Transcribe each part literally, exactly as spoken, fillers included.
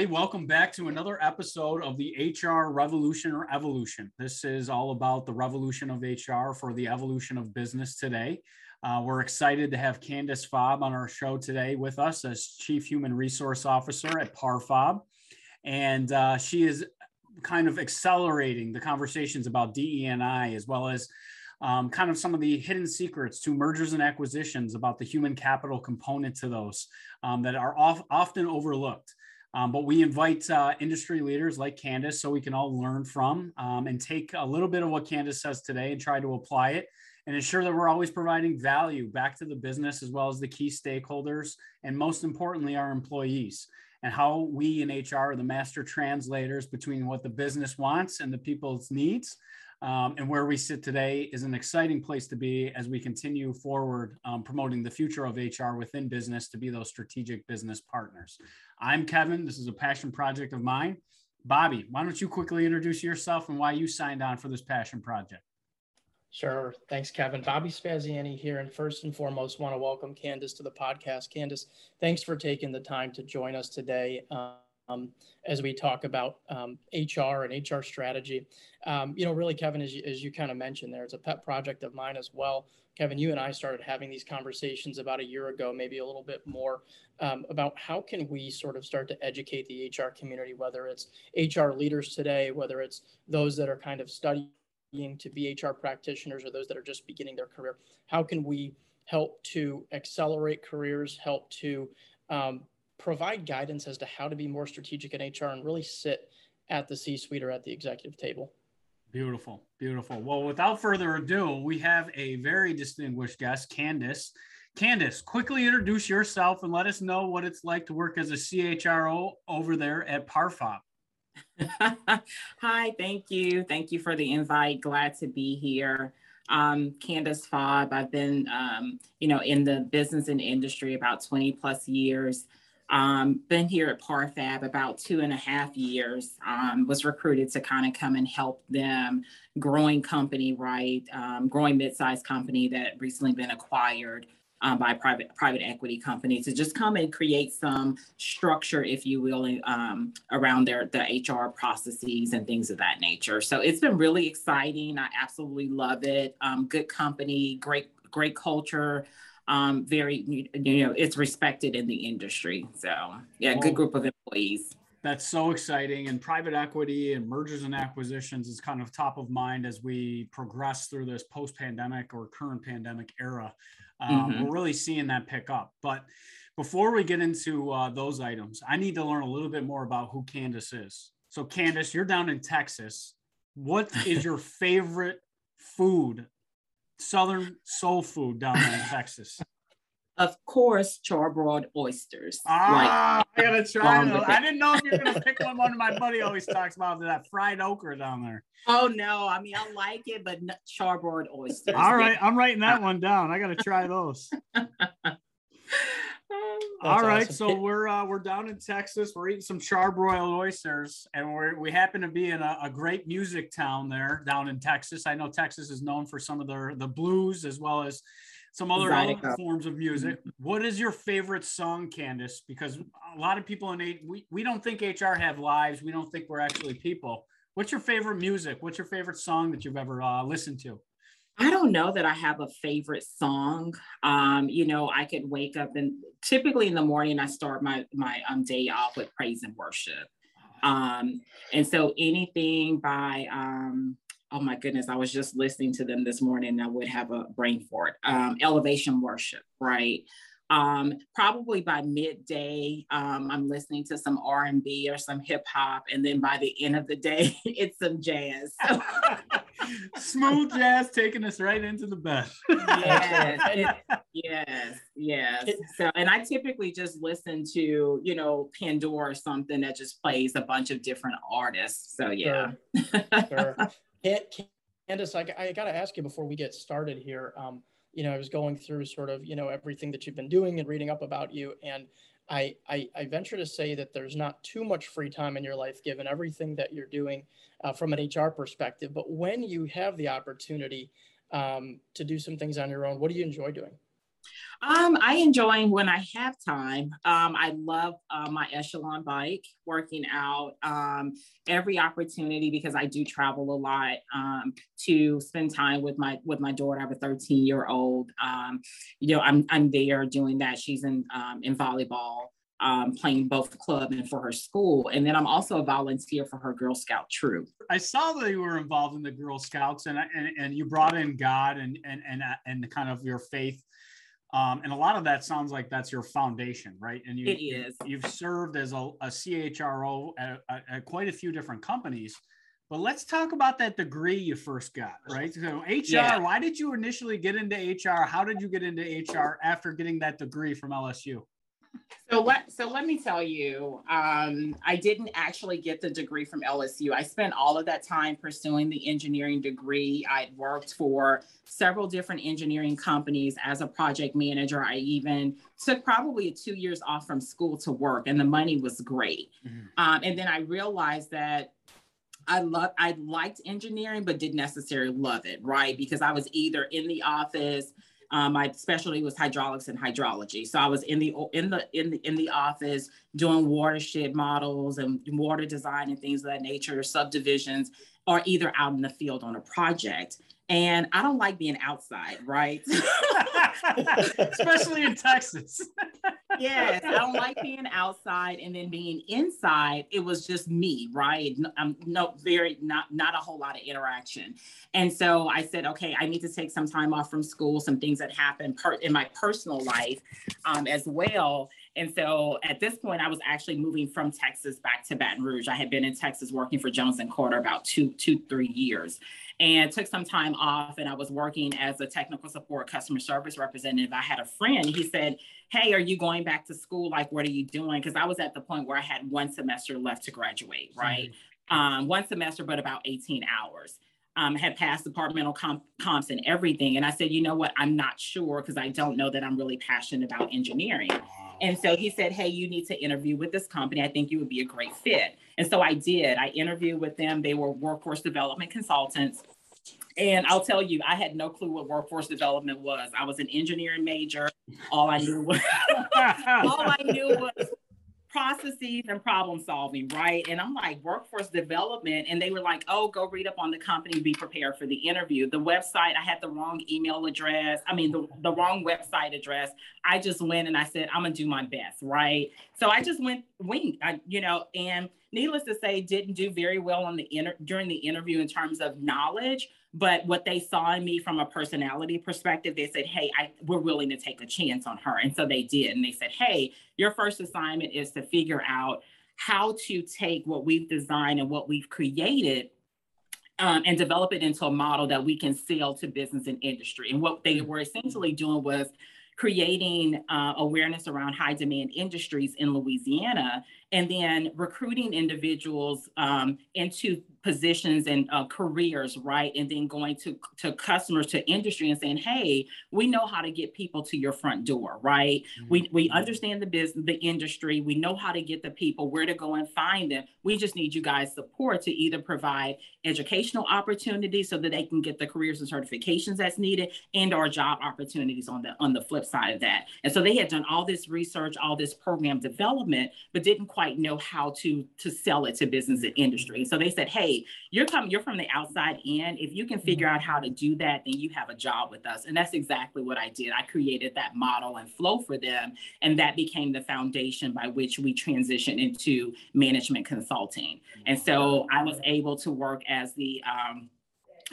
everybody. Welcome back to another episode of the H R Revolution or Evolution. This is all about the revolution of H R for the evolution of business today. Uh, we're excited to have Candace Fobb on our show today with us as Chief Human Resource Officer at ParFab. And uh, she is kind of accelerating the conversations about D E and I, as well as Um, kind of some of the hidden secrets to mergers and acquisitions about the human capital component to those um, that are off, often overlooked. Um, but we invite uh, industry leaders like Candace so we can all learn from um, and take a little bit of what Candace says today and try to apply it and ensure that we're always providing value back to the business as well as the key stakeholders and most importantly, our employees, and how we in H R are the master translators between what the business wants and the people's needs. Um, and where we sit today is an exciting place to be as we continue forward um, promoting the future of H R within business to be those strategic business partners. I'm Kevin. This is a passion project of mine. Bobby, why don't you quickly introduce yourself and why you signed on for this passion project? Sure. Thanks, Kevin. Bobby Spaziani here. And first and foremost, want to welcome Candace to the podcast. Candace, thanks for taking the time to join us today. Um, Um, as we talk about um, H R and H R strategy. Um, you know, really, Kevin, as you, as you kind of mentioned there, it's a pet project of mine as well. Kevin, you and I started having these conversations about a year ago, maybe a little bit more, um, about how can we sort of start to educate the H R community, whether it's H R leaders today, whether it's those that are kind of studying to be H R practitioners or those that are just beginning their career. How can we help to accelerate careers, help to um, provide guidance as to how to be more strategic in H R and really sit at the C-suite or at the executive table. Beautiful, beautiful. Well, without further ado, we have a very distinguished guest, Candace. Candace, quickly introduce yourself and let us know what it's like to work as a C H R O over there at ParFab. Hi, thank you. Thank you for the invite. Glad to be here. Um, Candace Fobb. I've been, um, you know, in the business and industry about twenty plus years. Um, been here at ParFab about two and a half years, um, was recruited to kind of come and help them growing company, right? Um, growing mid-sized company that recently been acquired uh, by private private equity company to just come and create some structure, if you will, um, around their the H R processes and things of that nature. So it's been really exciting. I absolutely love it. Um, good company, great, great culture. Um, very, you know, it's respected in the industry. So yeah, well, good group of employees. That's so exciting. And private equity and mergers and acquisitions is kind of top of mind as we progress through this post-pandemic or current pandemic era. Um, mm-hmm. We're really seeing that pick up. But before we get into uh, those items, I need to learn a little bit more about who Candace is. So Candace, you're down in Texas. What is your favorite food? Southern soul food down in Texas. Of course, charbroiled oysters. Ah, like, I gotta try those. I didn't know if you were gonna pick one. One of my buddy always talks about that fried okra down there. Oh no, I mean I like it, but not charbroiled oysters. All right, I'm writing that one down. I gotta try those. All right, awesome. So we're uh, we're down in Texas. We're eating some charbroiled oysters, and we we happen to be in a, a great music town there, down in Texas. I know Texas is known for some of their the blues as well as some other forms of music. What is your favorite song, Candace? Because a lot of people in H R, we we don't think H R have lives. We don't think we're actually people. What's your favorite music? What's your favorite song that you've ever uh, listened to? I don't know that I have a favorite song. Um, you know, I could wake up and typically in the morning, I start my, my um, day off with praise and worship. Um, and so anything by, um, oh my goodness, I was just listening to them this morning and I would have a brain for it. Um, Elevation Worship, right? Um, probably by midday, um, I'm listening to some R and B or some hip hop. And then by the end of the day, it's some jazz. Smooth jazz taking us right into the bed. Yes, yes, yes. So, and I typically just listen to, you know, Pandora or something that just plays a bunch of different artists. So yeah. Sure. Sure. Candace, I, I got to ask you before we get started here. Um, you know, I was going through sort of, you know, everything that you've been doing and reading up about you. And I, I, I venture to say that there's not too much free time in your life, given everything that you're doing uh, from an H R perspective. But when you have the opportunity um, to do some things on your own, what do you enjoy doing? Um, I enjoy when I have time. Um, I love uh, my Echelon bike, working out, um, every opportunity, because I do travel a lot, um, to spend time with my with my daughter. I have a thirteen year old. Um, you know, I'm I'm there doing that. She's in um, in volleyball, um, playing both club and for her school, and then I'm also a volunteer for her Girl Scout troop. I saw that you were involved in the Girl Scouts, and and and you brought in God and and and and the kind of your faith. Um, and a lot of that sounds like that's your foundation, right? And you, it is. You've served as a, a C H R O at, at quite a few different companies. But let's talk about that degree you first got, right? So H R, yeah. Why did you initially get into H R? How did you get into H R after getting that degree from L S U? So let, so let me tell you, um, I didn't actually get the degree from L S U. I spent all of that time pursuing the engineering degree. I'd worked for several different engineering companies as a project manager. I even took probably two years off from school to work, and the money was great. Mm-hmm. Um, and then I realized that I love, I liked engineering, but didn't necessarily love it, right? Because I was either in the office. Um, my specialty was hydraulics and hydrology, so I was in the in the in the in the office doing watershed models and water design and things of that nature, subdivisions, or either out in the field on a project. And I don't like being outside, right? Especially in Texas. Yes, I don't like being outside, and then being inside, it was just me, right? Um, no, very not not a whole lot of interaction. And so I said, okay, I need to take some time off from school, some things that happened per in my personal life um, as well. And so at this point, I was actually moving from Texas back to Baton Rouge. I had been in Texas working for Jones and Carter about two, two, three years, and took some time off, and I was working as a technical support customer service representative. I had a friend, he said, hey, are you going back to school? Like, what are you doing? Because I was at the point where I had one semester left to graduate, right? Mm-hmm. um, one semester, but about eighteen hours. Um, had passed departmental comp comps and everything. And I said, you know what, I'm not sure, because I don't know that I'm really passionate about engineering. And so he said, hey, you need to interview with this company. I think you would be a great fit. And so I did. I interviewed with them. They were workforce development consultants. And I'll tell you, I had no clue what workforce development was. I was an engineering major. All I knew was, all I knew was processes and problem solving, right? And I'm like, workforce development. And they were like, oh, go read up on the company, be prepared for the interview. The website, I had the wrong email address. I mean, the, the wrong website address. I just went and I said, I'm gonna do my best, right? So I just went, winged, I, you know, and needless to say, didn't do very well on the inter during the interview in terms of knowledge, but what they saw in me from a personality perspective, they said, hey, I, we're willing to take a chance on her. And so they did. And they said, hey, your first assignment is to figure out how to take what we've designed and what we've created um, and develop it into a model that we can sell to business and industry. And what they were essentially doing was creating uh, awareness around high demand industries in Louisiana, and then recruiting individuals um, into positions and uh, careers, right? And then going to, to customers, to industry, and saying, hey, we know how to get people to your front door, right? Mm-hmm. We, we understand the business, the industry, we know how to get the people, where to go and find them. We just need you guys' support to either provide educational opportunities so that they can get the careers and certifications that's needed, and our job opportunities on the, on the flip side of that. And so they had done all this research, all this program development, but didn't quite know how to, to sell it to business and industry. So they said, hey, you're coming, you're from the outside in. If you can figure out how to do that, then you have a job with us. And that's exactly what I did. I created that model and flow for them. And that became the foundation by which we transitioned into management consulting. And so I was able to work as the, um,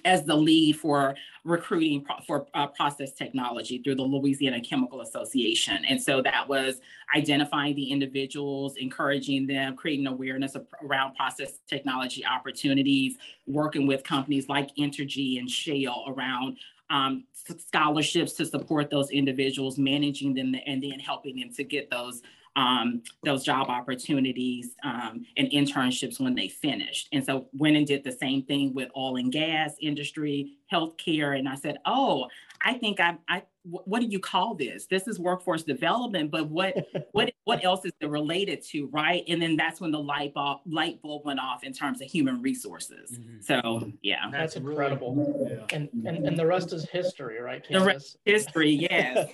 as the lead for recruiting pro for uh, process technology through the Louisiana Chemical Association. And so that was identifying the individuals, encouraging them, creating awareness of, around process technology opportunities, working with companies like Entergy and Shell around um, scholarships to support those individuals, managing them, and then helping them to get those um, those job opportunities um, and internships when they finished. And so went and did the same thing with oil and gas industry, healthcare. And I said, oh, I think I, I what do you call this? This is workforce development, but what, what, what else is it related to, right? And then that's when the light bulb, light bulb went off in terms of human resources. Mm-hmm. So, yeah. That's incredible. Yeah. And, and and the rest is history, right, Candace? The rest is history, yes.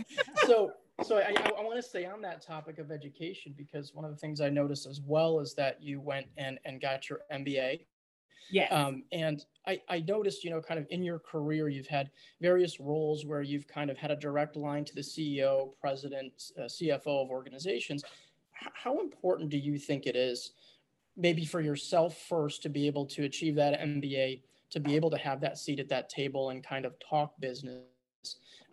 so so I, I want to stay on that topic of education, because one of the things I noticed as well is that you went and, and got your M B A. Yes. Um, and I, I noticed, you know, kind of in your career, you've had various roles where you've kind of had a direct line to the C E O, president, uh, C F O of organizations. H- how important do you think it is, maybe for yourself first, to be able to achieve that M B A, to be able to have that seat at that table and kind of talk business?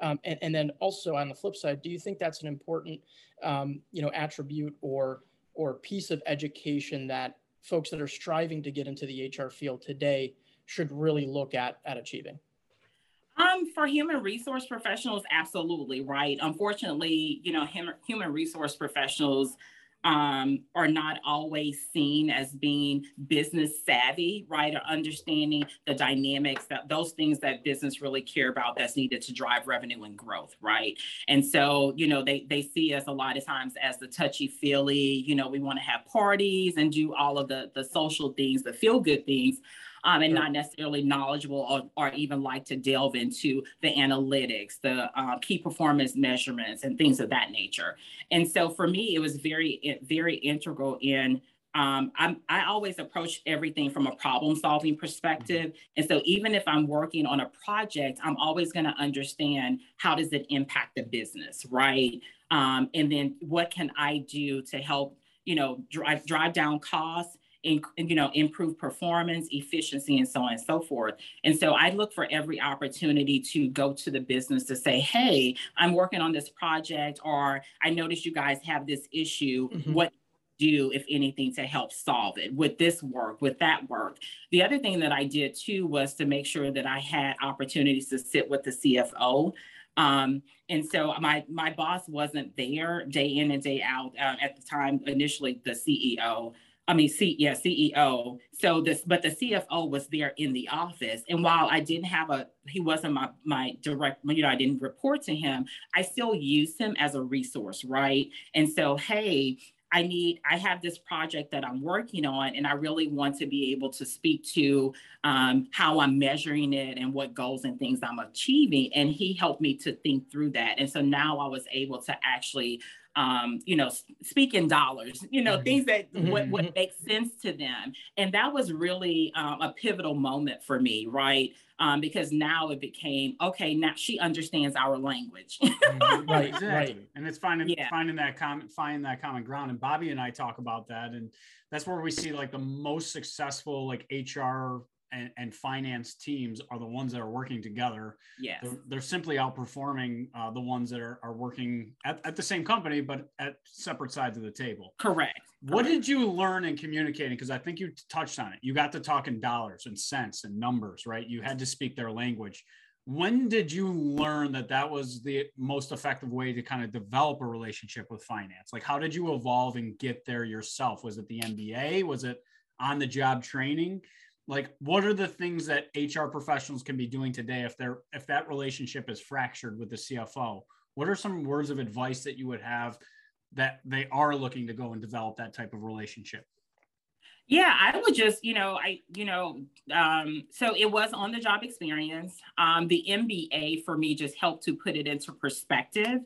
Um, and, and then also on the flip side, do you think that's an important, um, you know, attribute or or piece of education that folks that are striving to get into the H R field today should really look at at achieving? Um, for human resource professionals, absolutely, right? Unfortunately, you know, hum, human resource professionals um, are not always seen as being business savvy, right? Or understanding the dynamics, that those things that business really care about that's needed to drive revenue and growth, right? And so, you know, they, they see us a lot of times as the touchy feely, you know, we want to have parties and do all of the, the social things, the feel good things, um, and sure. not necessarily knowledgeable or, or even like to delve into the analytics, the uh, key performance measurements and things of that nature. And so for me, it was very very integral in, um, I'm, I always approach everything from a problem solving perspective. And so even if I'm working on a project, I'm always going to understand how does it impact the business, right? Um, and then what can I do to help, you know, drive, drive down costs, in, you know, improve performance, efficiency, and so on and so forth. And so I look for every opportunity to go to the business to say, hey, I'm working on this project, or I noticed you guys have this issue. Mm-hmm. What do you do, if anything, to help solve it? Would this work? Would that work? The other thing that I did too was to make sure that I had opportunities to sit with the C F O. Um, and so my, my boss wasn't there day in and day out, uh, at the time, initially the C E O. I mean, C, yeah, C E O. So this, but the C F O was there in the office. And while I didn't have a, he wasn't my my direct, you know, I didn't report to him, I still used him as a resource, right? And so, hey, I need, I have this project that I'm working on, and I really want to be able to speak to um, how I'm measuring it and what goals and things I'm achieving. And he helped me to think through that. And so now I was able to actually Um, you know, speak in dollars, you know, things that what, what makes sense to them. And that was really um, a pivotal moment for me, right? Um, because now it became, okay, now she understands our language. Right, exactly. Right. And it's finding, yeah. finding that common, finding that common ground. And Bobby and I talk about that. And that's where we see like the most successful, like H R and, and finance teams are the ones that are working together. Yes. They're, they're simply outperforming uh, the ones that are, are working at, at the same company, but at separate sides of the table. Correct. What Correct. Did you learn in communicating? Because I think you touched on it. You got to talk in dollars and cents and numbers, right? You had to speak their language. When did you learn that that was the most effective way to kind of develop a relationship with finance? Like, how did you evolve and get there yourself? Was it the M B A? Was it on-the-job training? Like, what are the things that H R professionals can be doing today if they're if that relationship is fractured with the C F O? What are some words of advice that you would have that they are looking to go and develop that type of relationship? Yeah, I would just, you know, I, you know, um, so it was on the job experience. Um, the M B A for me just helped to put it into perspective.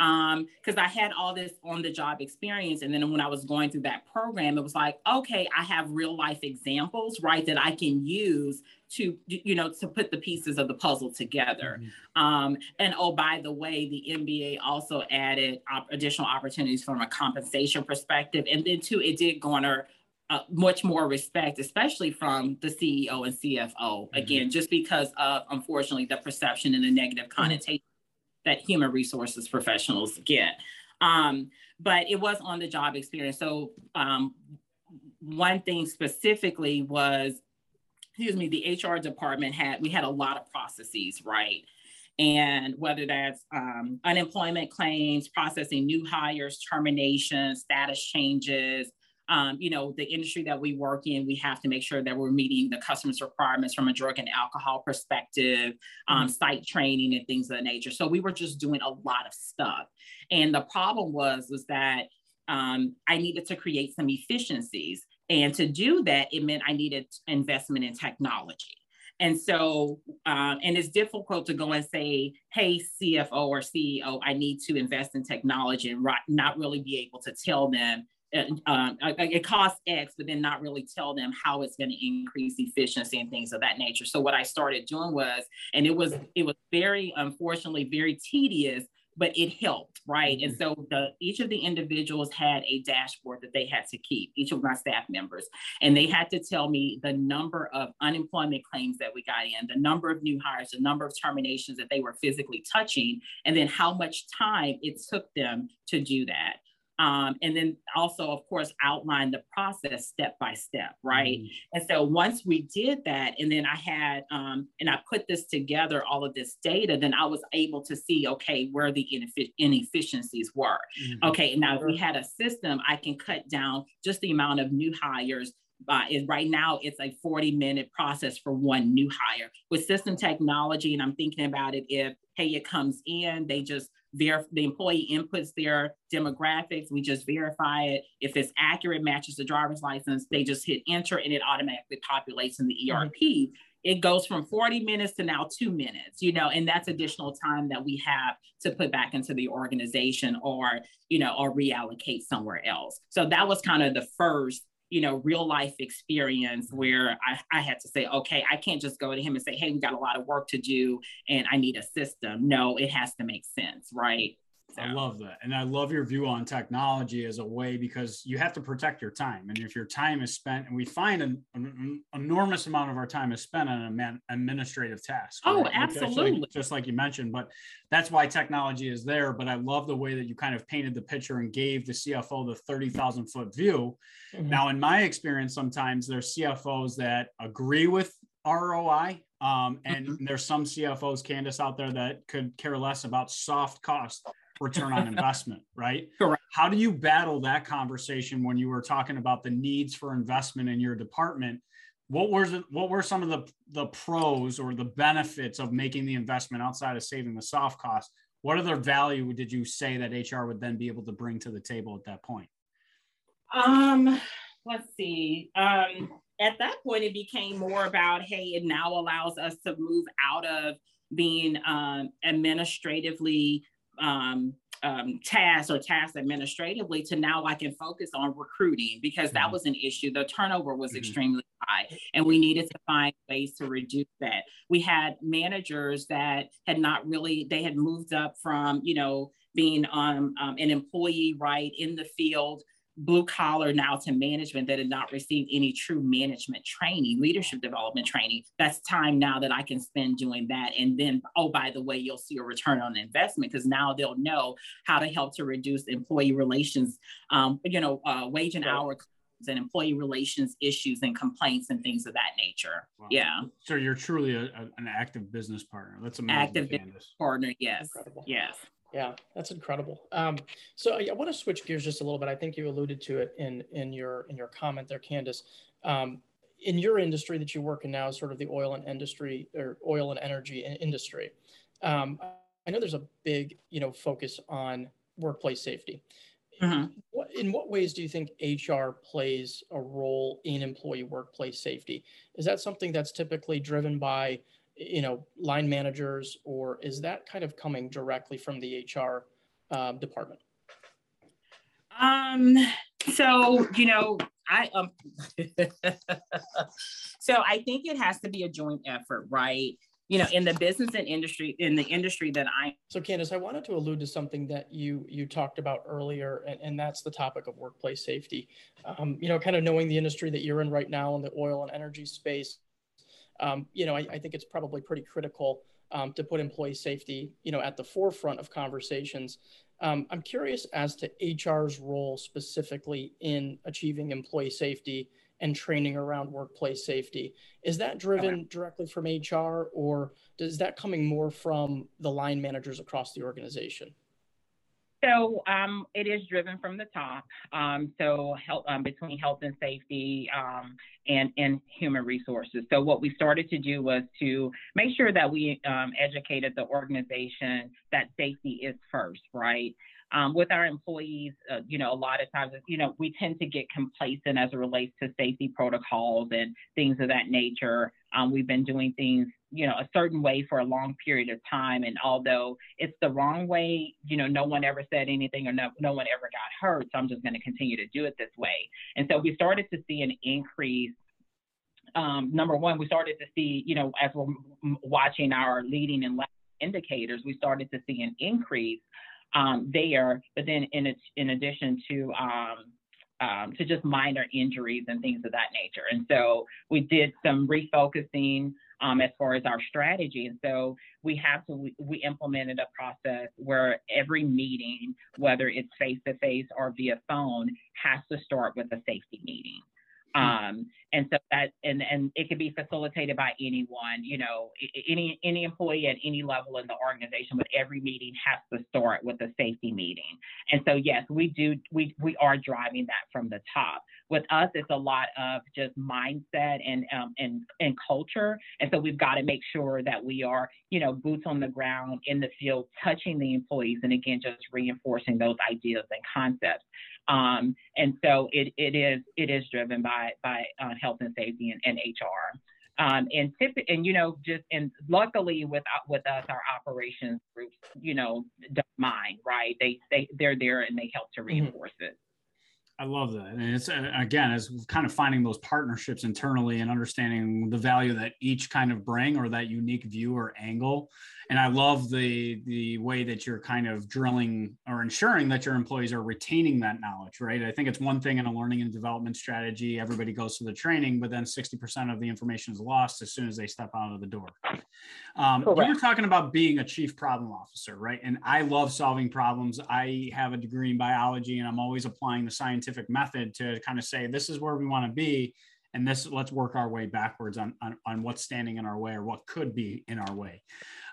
Um, because I had all this on the job experience. And then when I was going through that program, it was like, okay, I have real life examples, right, that I can use to, you know, to put the pieces of the puzzle together. Mm-hmm. Um, and oh, by the way, the M B A also added op- additional opportunities from a compensation perspective. And then too, it did garner uh, much more respect, especially from the C E O and C F O, mm-hmm. again, just because of, unfortunately, the perception and the negative connotation mm-hmm. that human resources professionals get. Um, but it was on the job experience. So um, one thing specifically was, excuse me, the H R department had, we had a lot of processes, right? And whether that's um, unemployment claims, processing new hires, terminations, status changes, um, you know, the industry that we work in, we have to make sure that we're meeting the customer's requirements from a drug and alcohol perspective, um, mm-hmm. site training and things of that nature. So we were just doing a lot of stuff. And the problem was, was that um, I needed to create some efficiencies. And to do that, it meant I needed investment in technology. And so, um, and it's difficult to go and say, hey, C F O or C E O, I need to invest in technology, and ro- not really be able to tell them, uh, um, it costs X, but then not really tell them how it's going to increase efficiency and things of that nature. So what I started doing was, and it was, it was very, unfortunately, very tedious, but it helped, right? Mm-hmm. And so the, each of the individuals had a dashboard that they had to keep, each of my staff members. And they had to tell me the number of unemployment claims that we got in, the number of new hires, the number of terminations that they were physically touching, and then how much time it took them to do that. Um, and then also, of course, outline the process step by step, right? Mm-hmm. And so once we did that, and then I had, um, and I put this together, all of this data, then I was able to see, okay, where the inefic- inefficiencies were. Mm-hmm. Okay, now if we had a system, I can cut down just the amount of new hires. Uh, is right now it's a forty minute process for one new hire. With system technology, and I'm thinking about it, if, hey, it comes in, they just, verify, the employee inputs their demographics, we just verify it. If it's accurate, matches the driver's license, they just hit enter and it automatically populates in the E R P. Mm-hmm. It goes from forty minutes to now two minutes, you know, and that's additional time that we have to put back into the organization or, you know, or reallocate somewhere else. So that was kind of the first, you know, real life experience where I, I had to say, okay, I can't just go to him and say, hey, we got a lot of work to do and I need a system. No, it has to make sense, right? So. I love that. And I love your view on technology as a way, because you have to protect your time. And if your time is spent, and we find an, an enormous amount of our time is spent on an administrative task. Oh, right? Absolutely. Just like, just like you mentioned, but that's why technology is there. But I love the way that you kind of painted the picture and gave the C F O the thirty thousand foot view. Mm-hmm. Now, in my experience, sometimes there's C F Os that agree with R O I. Um, and mm-hmm. there's some C F Os, Candace, out there that could care less about soft cost return on investment, right? Correct. How do you battle that conversation when you were talking about the needs for investment in your department? What were the, what were some of the, the pros or the benefits of making the investment outside of saving the soft cost? What other value did you say that H R would then be able to bring to the table at that point? Um, let's see. Um, at that point, it became more about, hey, it now allows us to move out of being um, administratively um, um, tasks or tasks administratively to now I can focus on recruiting, because that was an issue. The turnover was mm-hmm. extremely high and we needed to find ways to reduce that. We had managers that had not really, they had moved up from, you know, being um, um, an employee right in the field, blue collar now to management, that had not received any true management training, leadership development training. That's time now that I can spend doing that. And then, oh, by the way, you'll see a return on investment, because now they'll know how to help to reduce employee relations, um, you know, uh, wage and hour claims and employee relations issues and complaints and things of that nature. Wow. Yeah. So you're truly a, a, an active business partner. That's amazing. Active business partner. Yes. Incredible. Yes. Yeah, that's incredible. Um, so I, I want to switch gears just a little bit. I think you alluded to it in in your in your comment there, Candace. Um, in your industry that you work in now, sort of the oil and industry or oil and energy industry, um, I know there's a big you know focus on workplace safety. Uh-huh. What, in what ways do you think H R plays a role in employee workplace safety? Is that something that's typically driven by you know, line managers, or is that kind of coming directly from the H R uh, department? Um, so, you know, I, um, so I think it has to be a joint effort, right? You know, in the business and industry, in the industry that I. So Candace, I wanted to allude to something that you you talked about earlier, and, and that's the topic of workplace safety. Um, you know, kind of knowing the industry that you're in right now in the oil and energy space, Um, you know, I, I think it's probably pretty critical um, to put employee safety, you know, at the forefront of conversations. Um, I'm curious as to H R's role specifically in achieving employee safety and training around workplace safety. Is that driven okay. directly from H R, or is that coming more from the line managers across the organization? So um, it is driven from the top. Um, so health, um, between health and safety um, and, and human resources. So what we started to do was to make sure that we um, educated the organization that safety is first, right? Um, with our employees, uh, you know, a lot of times, you know, we tend to get complacent as it relates to safety protocols and things of that nature. Um, we've been doing things, you know, a certain way for a long period of time. And although it's the wrong way, you know, no one ever said anything or no, no one ever got hurt. So I'm just going to continue to do it this way. And so we started to see an increase. Um, number one, we started to see, you know, as we're watching our leading and lagging indicators, we started to see an increase Um, there, but then in a, in addition to um, um, to just minor injuries and things of that nature. And so we did some refocusing um, as far as our strategy. And so we have to, we, we implemented a process where every meeting, whether it's face-to-face or via phone, has to start with a safety meeting. Um, and so that, and, and it can be facilitated by anyone, you know, any, any employee at any level in the organization, but every meeting has to start with a safety meeting. And so, yes, we do, we, we are driving that from the top. With us, it's a lot of just mindset and, um, and, and culture. And so we've got to make sure that we are, you know, boots on the ground in the field, touching the employees. And again, just reinforcing those ideas and concepts. Um, and so it, it is, it is driven by, by uh, health and safety and, and H R. Um, and tip, and, you know, just, and luckily with, with us, our operations groups, you know, don't mind, right? They, they, they're there and they help to reinforce mm-hmm. it. I love that. And it's, again, it's kind of finding those partnerships internally and understanding the value that each kind of bring, or that unique view or angle. And I love the, the way that you're kind of drilling or ensuring that your employees are retaining that knowledge, right? I think it's one thing in a learning and development strategy, everybody goes to the training, but then sixty percent of the information is lost as soon as they step out of the door. Um, you were talking about being a chief problem officer, right? And I love solving problems. I have a degree in biology and I'm always applying the science scientific method to kind of say, this is where we want to be. And this, let's work our way backwards on, on, on what's standing in our way or what could be in our way.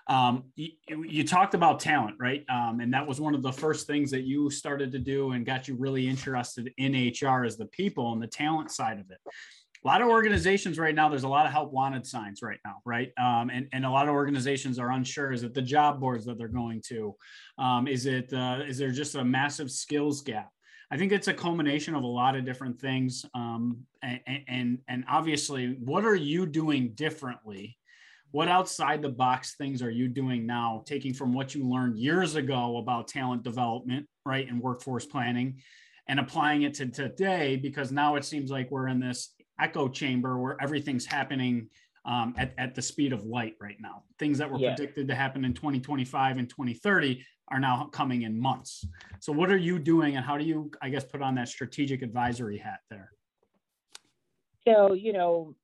Um, you, you talked about talent, right? Um, and that was one of the first things that you started to do and got you really interested in H R as the people and the talent side of it. A lot of organizations right now, there's a lot of help wanted signs right now, right? Um, and, and a lot of organizations are unsure. Is it the job boards that they're going to? Um, is it, uh, is there just a massive skills gap? I think it's a culmination of a lot of different things. Um, and, and, and obviously, what are you doing differently? What outside the box things are you doing now, taking from what you learned years ago about talent development, right, and workforce planning, and applying it to today? Because now it seems like we're in this echo chamber where everything's happening um, at, at the speed of light right now. Things that were yeah. predicted to happen in twenty twenty-five and twenty thirty are now coming in months. So what are you doing and how do you, I guess, put on that strategic advisory hat there? So, you know,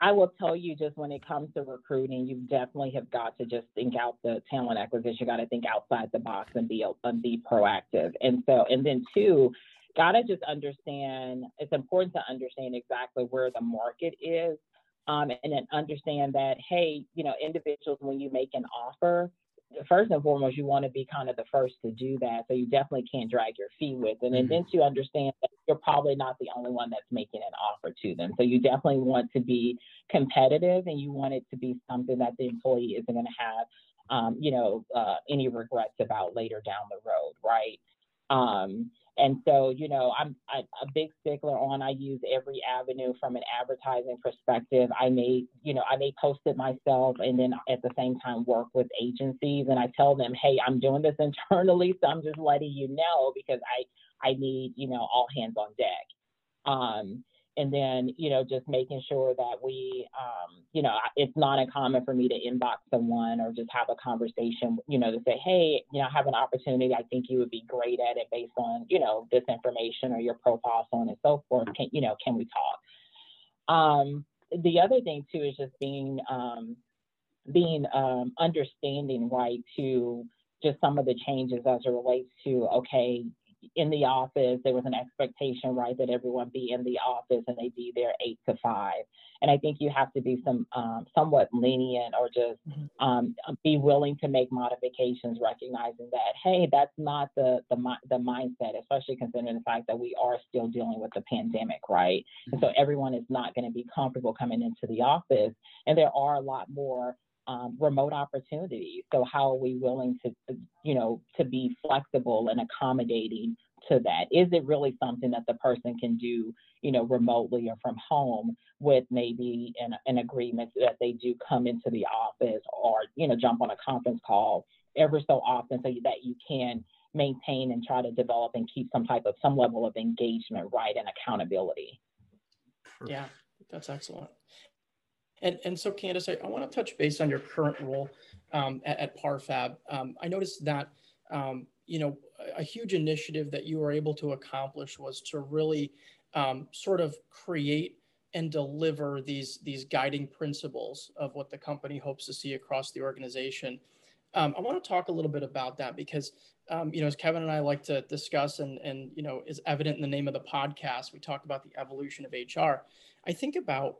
I will tell you just when it comes to recruiting, you definitely have got to just think out the talent acquisition. You got to think outside the box and be, and be proactive. And so, and then two, got to just understand, it's important to understand exactly where the market is um, and then understand that, hey, you know, individuals, when you make an offer, first and foremost, you want to be kind of the first to do that. So you definitely can't drag your feet with it. And mm-hmm. then to understand that you're probably not the only one that's making an offer to them. So you definitely want to be competitive and you want it to be something that the employee isn't going to have, um, you know, uh, any regrets about later down the road. Right. Um, and so, you know, I'm I, a big stickler on, I use every avenue from an advertising perspective. I may, you know, I may post it myself and then at the same time work with agencies and I tell them, hey, I'm doing this internally. So I'm just letting you know, because I, I need, you know, all hands on deck. Um, and then, you know, just making sure that we, um, you know, it's not uncommon for me to inbox someone or just have a conversation, you know, to say, hey, you know, I have an opportunity. I think you would be great at it based on, you know, this information or your profile, so on and so forth. Can, you know, can we talk? Um, the other thing too is just being, um, being um, understanding, right, to just some of the changes as it relates to, okay, in the office, there was an expectation, right, that everyone be in the office and they be there eight to five. And I think you have to be some um, somewhat lenient, or just um, be willing to make modifications, recognizing that, hey, that's not the, the the mindset, especially considering the fact that we are still dealing with the pandemic, right? And so everyone is not going to be comfortable coming into the office, and there are a lot more Um, remote opportunities. So how are we willing to, you know, to be flexible and accommodating to that? Is it really something that the person can do, you know, remotely or from home, with maybe an, an agreement that they do come into the office, or, you know, jump on a conference call ever so often, so that you can maintain and try to develop and keep some type of, some level of engagement, right, and accountability. Yeah, that's excellent. And, and so, Candace, I, I want to touch base on your current role um, at, at ParFab. Um, I noticed that, um, you know, a, a huge initiative that you were able to accomplish was to really um, sort of create and deliver these, these guiding principles of what the company hopes to see across the organization. Um, I want to talk a little bit about that because, um, you know, as Kevin and I like to discuss, and, and, you know, is evident in the name of the podcast, we talk about the evolution of H R. I think about,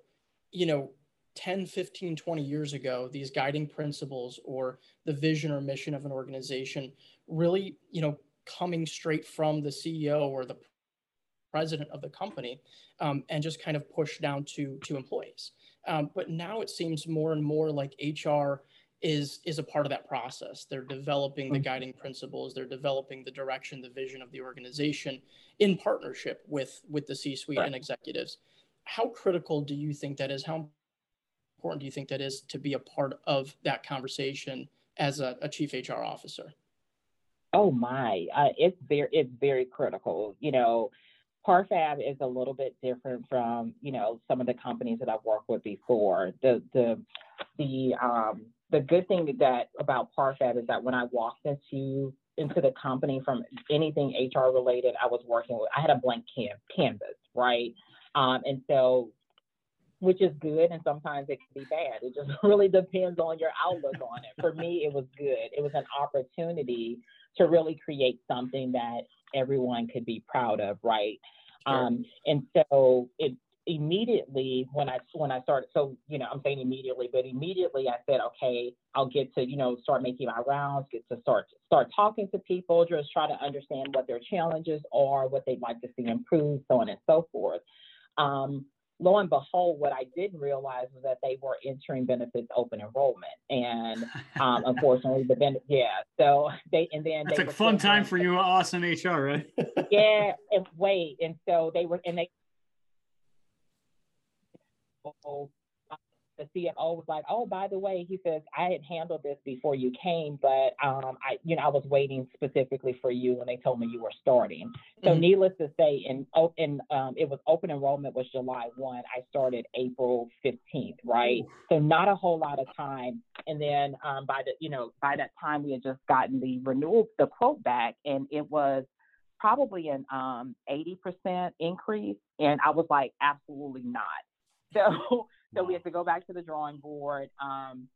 you know, ten, fifteen, twenty years ago, these guiding principles or the vision or mission of an organization really, you know, coming straight from the C E O or the president of the company, um, and just kind of pushed down to, to employees. Um, but now it seems more and more like H R is, is a part of that process. They're developing the guiding principles, they're developing the direction, the vision of the organization in partnership with, with the C-suite right. and executives. How critical do you think that is? How important do you think that is to be a part of that conversation as a, a chief H R officer? Oh my, uh, it's very, it's very critical. You know, ParFab is a little bit different from, you know, some of the companies that I've worked with before. The, the, the, um, the good thing that about ParFab is that when I walked into into the company from anything H R related, I was working with, I had a blank can, canvas, right? Um, and so, which is good, and sometimes it can be bad. It just really depends on your outlook on it. For me, it was good. It was an opportunity to really create something that everyone could be proud of, right? Sure. Um, and so it immediately, when I when I started, so, you know, I'm saying immediately, but immediately I said, okay, I'll get to, you know, start making my rounds, get to start, start talking to people, just try to understand what their challenges are, what they'd like to see improved, so on and so forth. Um, Lo and behold, what I didn't realize was that they were entering benefits open enrollment, and um, unfortunately, the ben yeah. So they and then it's a fun time for you, awesome H R, right? yeah, and wait, and so they were, and they the C F O was like, "Oh, by the way," he says, "I had handled this before you came, but um, I, you know, I was waiting specifically for you when they told me you were starting." So, mm-hmm. needless to say, in open, um, it was open enrollment was July first. I started April fifteenth, right? Ooh. So not a whole lot of time. And then um, by the, you know, by that time we had just gotten the renewal, the quote back, and it was probably an um, eighty percent increase. And I was like, absolutely not. So. So we had to go back to the drawing board, um,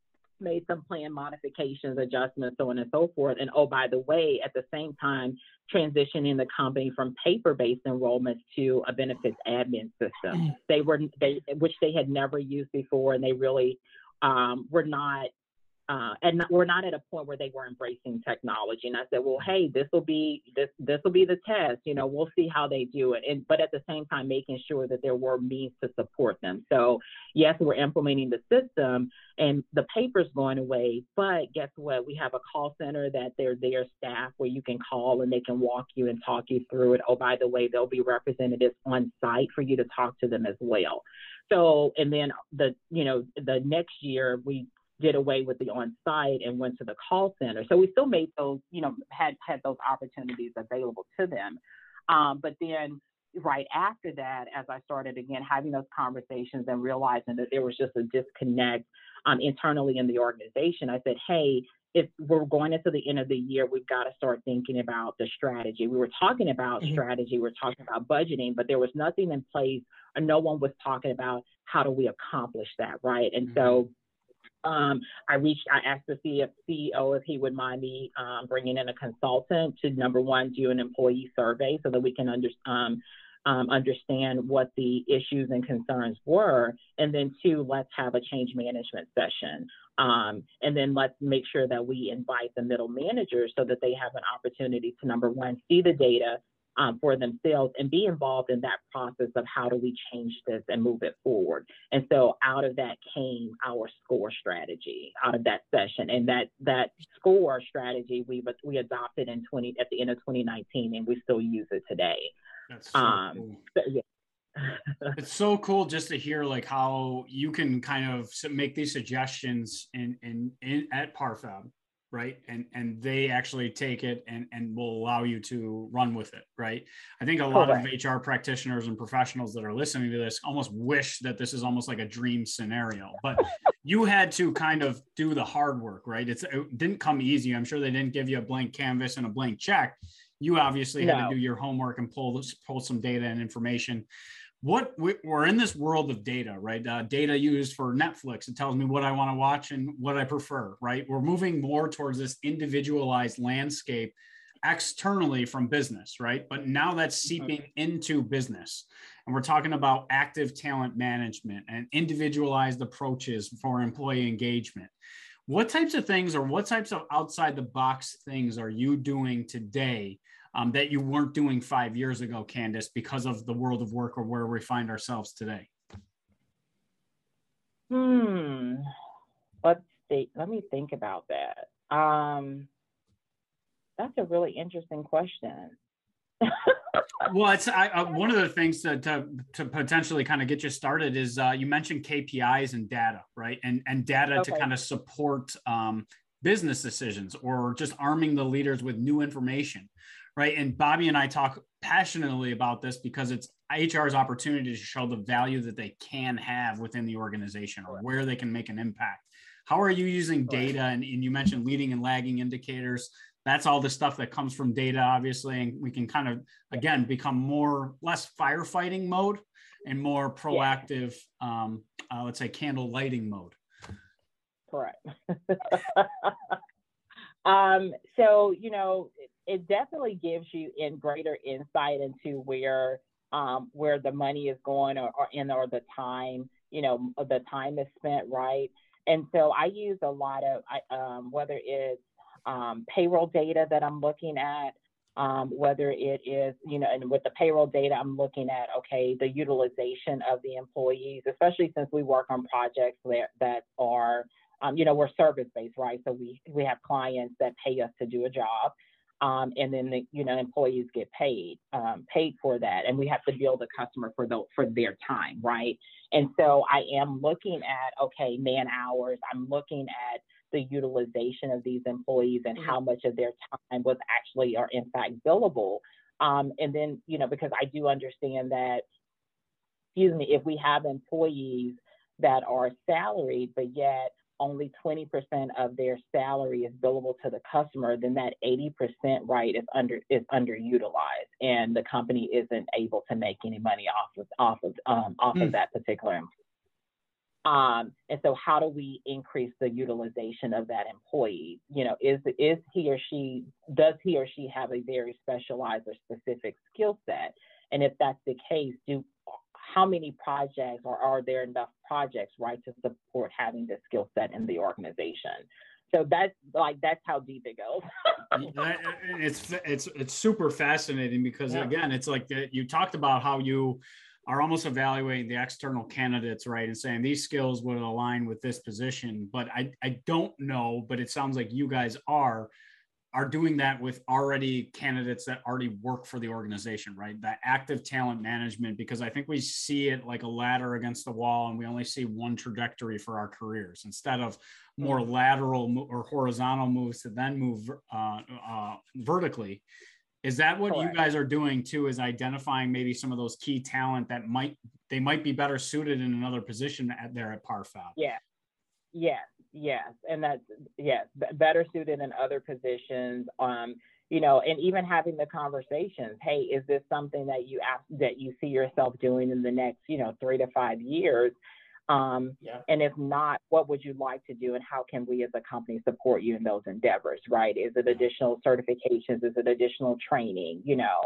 made some plan modifications, adjustments, so on and so forth. And oh, by the way, at the same time, transitioning the company from paper-based enrollments to a benefits admin system. They were they which they had never used before, and they really um, were not uh, and not, were not at a point where they were embracing technology. And I said, well, hey, this will be this this will be the test. You know, we'll see how they do it. And but at the same time, making sure that there were means to support them. So yes, we're implementing the system, and the paper's going away. But guess what? We have a call center that they're their staff where you can call and they can walk you and talk you through it. Oh, by the way, there'll be representatives on site for you to talk to them as well. So and then the you know the next year we did away with the on-site and went to the call center. So we still made those, you know, had had those opportunities available to them. Um, but then right after that, as I started again having those conversations and realizing that there was just a disconnect um, internally in the organization, I said, hey, if we're going into the end of the year, we've got to start thinking about the strategy. We were talking about mm-hmm. strategy, we were talking about budgeting, but there was nothing in place, and no one was talking about how do we accomplish that, right? And mm-hmm. so Um, I reached, I asked the C E O if he would mind me um, bringing in a consultant to, number one, do an employee survey so that we can under, um, um, understand what the issues and concerns were. And then two, let's have a change management session. Um, and then let's make sure that we invite the middle managers so that they have an opportunity to, number one, see the data Um, for themselves and be involved in that process of how do we change this and move it forward. And so out of that came our score strategy out of that session. And that that score strategy we we adopted in twenty at the end of twenty nineteen, and we still use it today. That's so um, cool. So, yeah. It's so cool just to hear like how you can kind of make these suggestions in in, in at ParFab. Right. And and they actually take it and, and will allow you to run with it. Right. I think a lot okay. of H R practitioners and professionals that are listening to this almost wish that this is almost like a dream scenario. But you had to kind of do the hard work. Right. It's, it didn't come easy. I'm sure they didn't give you a blank canvas and a blank check. You obviously no. had to do your homework and pull, pull some data and information. What we're in this world of data, right? Uh, data used for Netflix. It tells me what I want to watch and what I prefer, right? We're moving more towards this individualized landscape externally from business, right? But now that's seeping into business. And we're talking about active talent management and individualized approaches for employee engagement. What types of things or what types of outside the box things are you doing today Um, that you weren't doing five years ago, Candace, because of the world of work or where we find ourselves today? Hmm. Let's see. Let me think about that. Um, that's a really interesting question. Well, it's I, uh, one of the things to, to, to potentially kind of get you started is uh, you mentioned K P Is and data, right? And, and data okay. to kind of support um, business decisions or just arming the leaders with new information. Right. And Bobby and I talk passionately about this because it's H R's opportunity to show the value that they can have within the organization or where they can make an impact. How are you using data? And, and you mentioned leading and lagging indicators. That's all the stuff that comes from data, obviously. And we can kind of, again, become more less firefighting mode and more proactive, yeah. um, uh, let's say, candle lighting mode. Correct. um, so, you know, it definitely gives you in greater insight into where um, where the money is going or, or in or the time, you know, the time is spent, right? And so I use a lot of, I, um, whether it's um, payroll data that I'm looking at, um, whether it is, you know, and with the payroll data, I'm looking at, okay, the utilization of the employees, especially since we work on projects that, that are, um, you know, we're service-based, right? So we, we have clients that pay us to do a job. Um, and then the, you know, employees get paid um, paid for that, and we have to bill the customer for the for their time, right? And so I am looking at okay, man hours. I'm looking at the utilization of these employees and how much of their time was actually or in fact billable. Um, and then you know because I do understand that, excuse me, if we have employees that are salaried, but yet only twenty percent of their salary is billable to the customer, then that eighty percent right is under is underutilized, and the company isn't able to make any money off of off of um, off mm. of that particular employee. Um, and so, how do we increase the utilization of that employee? You know, is is he or she does he or she have a very specialized or specific skill set? And if that's the case, do how many projects or are there enough projects, right, to support having this skill set in the organization? So that's like, that's how deep it goes. it's, it's, it's super fascinating because yeah. again, it's like the, you talked about how you are almost evaluating the external candidates, right? And saying these skills would align with this position, but I, I don't know, but it sounds like you guys are, are doing that with already candidates that already work for the organization, right? That active talent management, because I think we see it like a ladder against the wall and we only see one trajectory for our careers instead of more lateral or horizontal moves to then move uh, uh, vertically. Is that what Correct. You guys are doing too, is identifying maybe some of those key talent that might, they might be better suited in another position at, there at ParFab? Yeah. Yes, yes, and that's yes, better suited in other positions. Um, you know, and even having the conversations. Hey, is this something that you that you see yourself doing in the next, you know, three to five years? Um, yeah. And if not, what would you like to do, and how can we as a company support you in those endeavors, right? Is it additional certifications? Is it additional training? You know,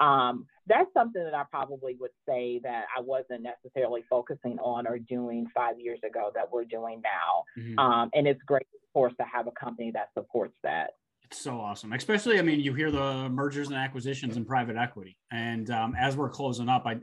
um, that's something that I probably would say that I wasn't necessarily focusing on or doing five years ago that we're doing now. Mm-hmm. Um, and it's great, of course, to have a company that supports that. It's so awesome. Especially, I mean, you hear the mergers and acquisitions in private equity. And um, as we're closing up, I,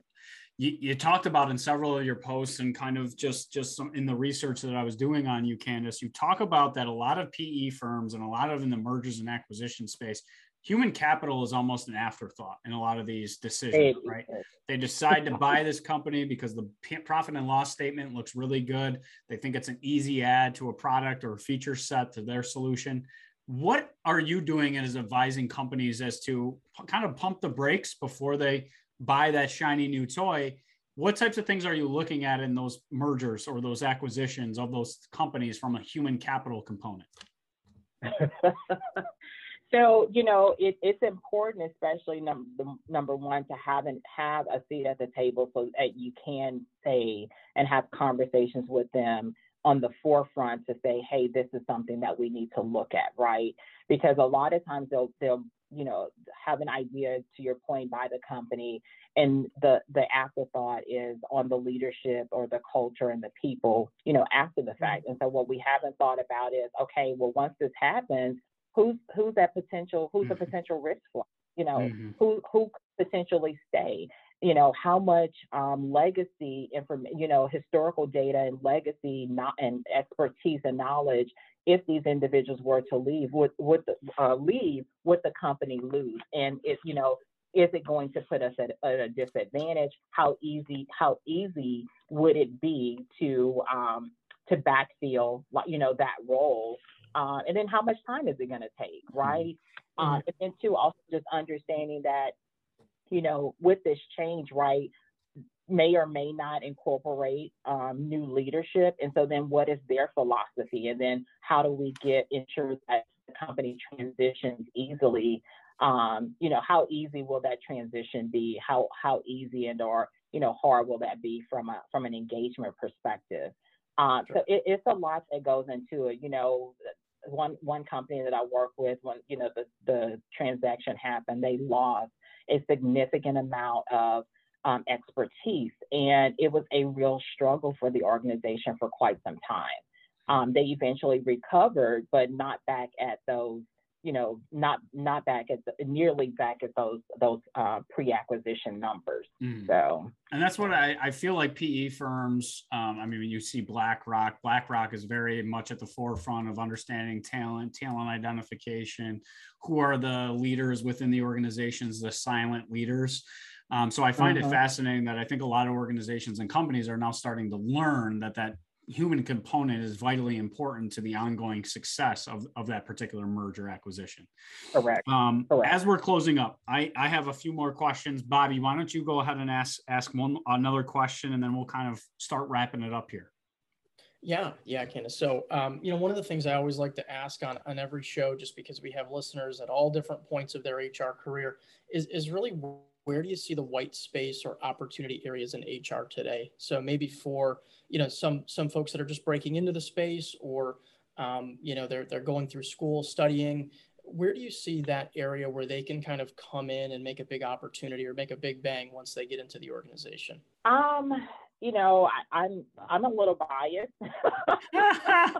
you, you talked about in several of your posts and kind of just, just some, in the research that I was doing on you, Candace, you talk about that a lot of P E firms and a lot of in the mergers and acquisition space, human capital is almost an afterthought in a lot of these decisions, right? They decide to buy this company because the profit and loss statement looks really good. They think it's an easy add to a product or a feature set to their solution. What are you doing as advising companies as to kind of pump the brakes before they buy that shiny new toy? What types of things are you looking at in those mergers or those acquisitions of those companies from a human capital component? So, you know, it, it's important, especially num- the, number one, to have, an, have a seat at the table so that you can say and have conversations with them on the forefront to say, hey, this is something that we need to look at, right? Because a lot of times they'll, they'll, you know, have an idea, to your point, by the company, and the the afterthought is on the leadership or the culture and the people, you know, after the fact. And so what we haven't thought about is, okay, well, once this happens, who's who's that potential, who's mm-hmm. a potential risk for, you know, mm-hmm. who who could potentially stay? You know, how much um, legacy information, you know, historical data and legacy not, and expertise and knowledge, if these individuals were to leave, would, would the, uh, leave, would the company lose? And if, you know, is it going to put us at, at a disadvantage? How easy, how easy would it be to, um, to backfill, you know, that role? Uh, and then how much time is it going to take, right? Mm-hmm. Uh, and then two, also just understanding that, you know, with this change, right, may or may not incorporate um, new leadership. And so then what is their philosophy? And then how do we get ensure that the company transitions easily? Um, you know, how easy will that transition be? How how easy and or, you know, hard will that be from a, from an engagement perspective? Uh, sure. So it, it's a lot that goes into it. You know, one one company that I work with, when, you know, the, the transaction happened, they lost a significant amount of um, expertise, and it was a real struggle for the organization for quite some time. Um, they eventually recovered, but not back at those, you know, not not back at the, nearly back at those those uh, pre-acquisition numbers. Mm. So, and that's what I, I feel like P E firms. Um, I mean, you see BlackRock. BlackRock is very much at the forefront of understanding talent, talent identification. Who are the leaders within the organizations, the silent leaders? Um, so I find uh-huh. it fascinating that I think a lot of organizations and companies are now starting to learn that that human component is vitally important to the ongoing success of, of that particular merger acquisition. Correct. Um, Correct. As we're closing up, I, I have a few more questions. Bobby, why don't you go ahead and ask ask one another question, and then we'll kind of start wrapping it up here. Yeah, yeah, Candace. So, um, you know, one of the things I always like to ask on, on every show, just because we have listeners at all different points of their H R career, is is really where do you see the white space or opportunity areas in H R today? So maybe for, you know, some some folks that are just breaking into the space, or, um, you know, they're they're going through school, studying, where do you see that area where they can kind of come in and make a big opportunity or make a big bang once they get into the organization? Um. You know, I, I'm I'm a little biased. I'm,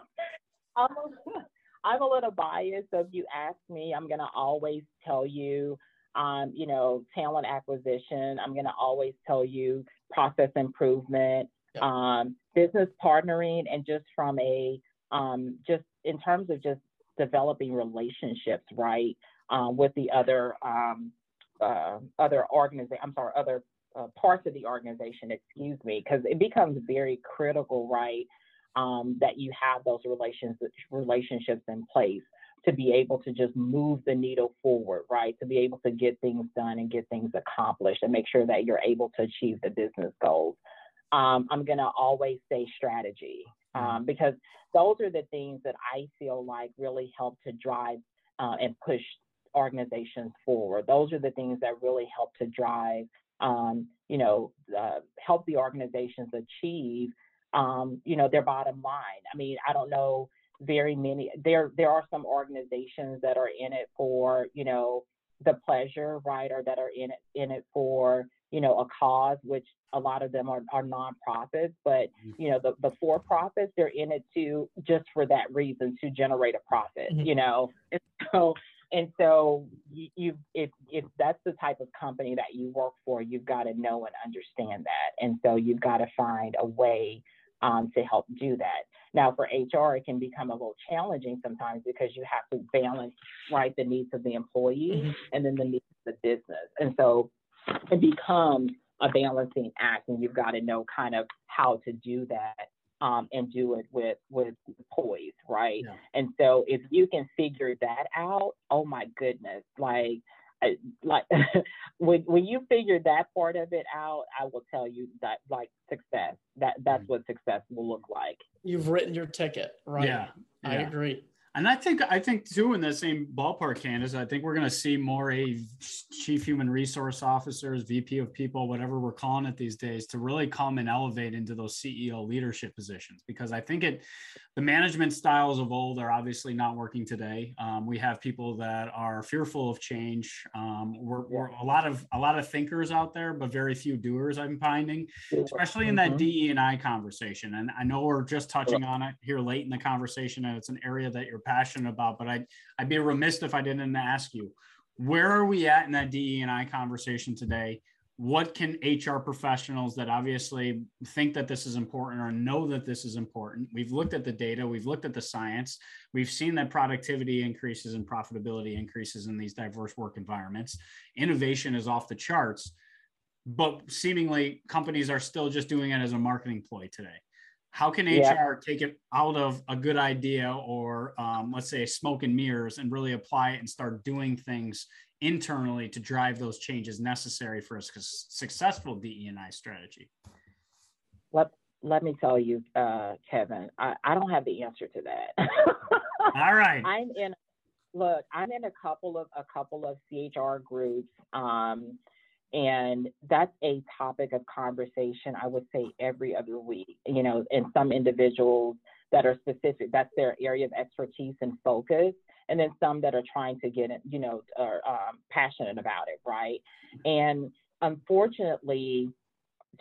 a, I'm a little biased. So if you ask me, I'm gonna always tell you, um, you know, talent acquisition. I'm gonna always tell you process improvement, yeah. um, business partnering, and just from a um, just in terms of just developing relationships, right, um, with the other um, uh, other organization. I'm sorry, other. Uh, parts of the organization, excuse me, because it becomes very critical, right, um, that you have those relations, relationships in place to be able to just move the needle forward, right, to be able to get things done and get things accomplished and make sure that you're able to achieve the business goals. Um, I'm going to always say strategy, um, because those are the things that I feel like really help to drive uh, and push organizations forward. Those are the things that really help to drive Um, you know, uh, help the organizations achieve um, you know, their bottom line. I mean, I don't know very many. There, there are some organizations that are in it for, you know, the pleasure, right, or that are in it in it for, you know, a cause, which a lot of them are, are nonprofits, but, you know, the, the for-profits, they're in it to, just for that reason, to generate a profit, mm-hmm. you know? And so, and so you, you, if, if that's the type of company that you work for, you've got to know and understand that. And so you've got to find a way um, to help do that. Now for H R, it can become a little challenging sometimes because you have to balance, right, the needs of the employee mm-hmm. and then the needs of the business. And so it becomes a balancing act, and you've got to know kind of how to do that um, and do it with with poise, right? Yeah. And so if you can figure that out, oh my goodness, like I, like when when you figure that part of it out, I will tell you that like success, that that's what success will look like. You've written your ticket, right? Yeah, yeah. I agree. And I think, I think too, in that same ballpark, Candace, I think we're going to see more a chief human resource officers, V P of people, whatever we're calling it these days, to really come and elevate into those C E O leadership positions. Because I think it, the management styles of old are obviously not working today. Um, we have people that are fearful of change. Um, we're, we're a lot of a lot of thinkers out there, but very few doers. I'm finding, especially in that mm-hmm. D E and I conversation. And I know we're just touching on it here late in the conversation, and it's an area that you're passionate about, but I'd, I'd be remiss if I didn't ask you, where are we at in that D E and I conversation today? What can H R professionals that obviously think that this is important or know that this is important? We've looked at the data, we've looked at the science, we've seen that productivity increases and profitability increases in these diverse work environments. Innovation is off the charts, but seemingly companies are still just doing it as a marketing ploy today. How can H R yeah. take it out of a good idea or um, let's say smoke and mirrors and really apply it and start doing things internally to drive those changes necessary for a su- successful D E and I strategy? Let, let me tell you, uh, Kevin, I, I don't have the answer to that. All right. I'm in, look, I'm in a couple of, a couple of C H R groups. Um, And that's a topic of conversation, I would say, every other week, you know, and some individuals that are specific, that's their area of expertise and focus. And then some that are trying to get it, you know, are um, passionate about it, right? And unfortunately,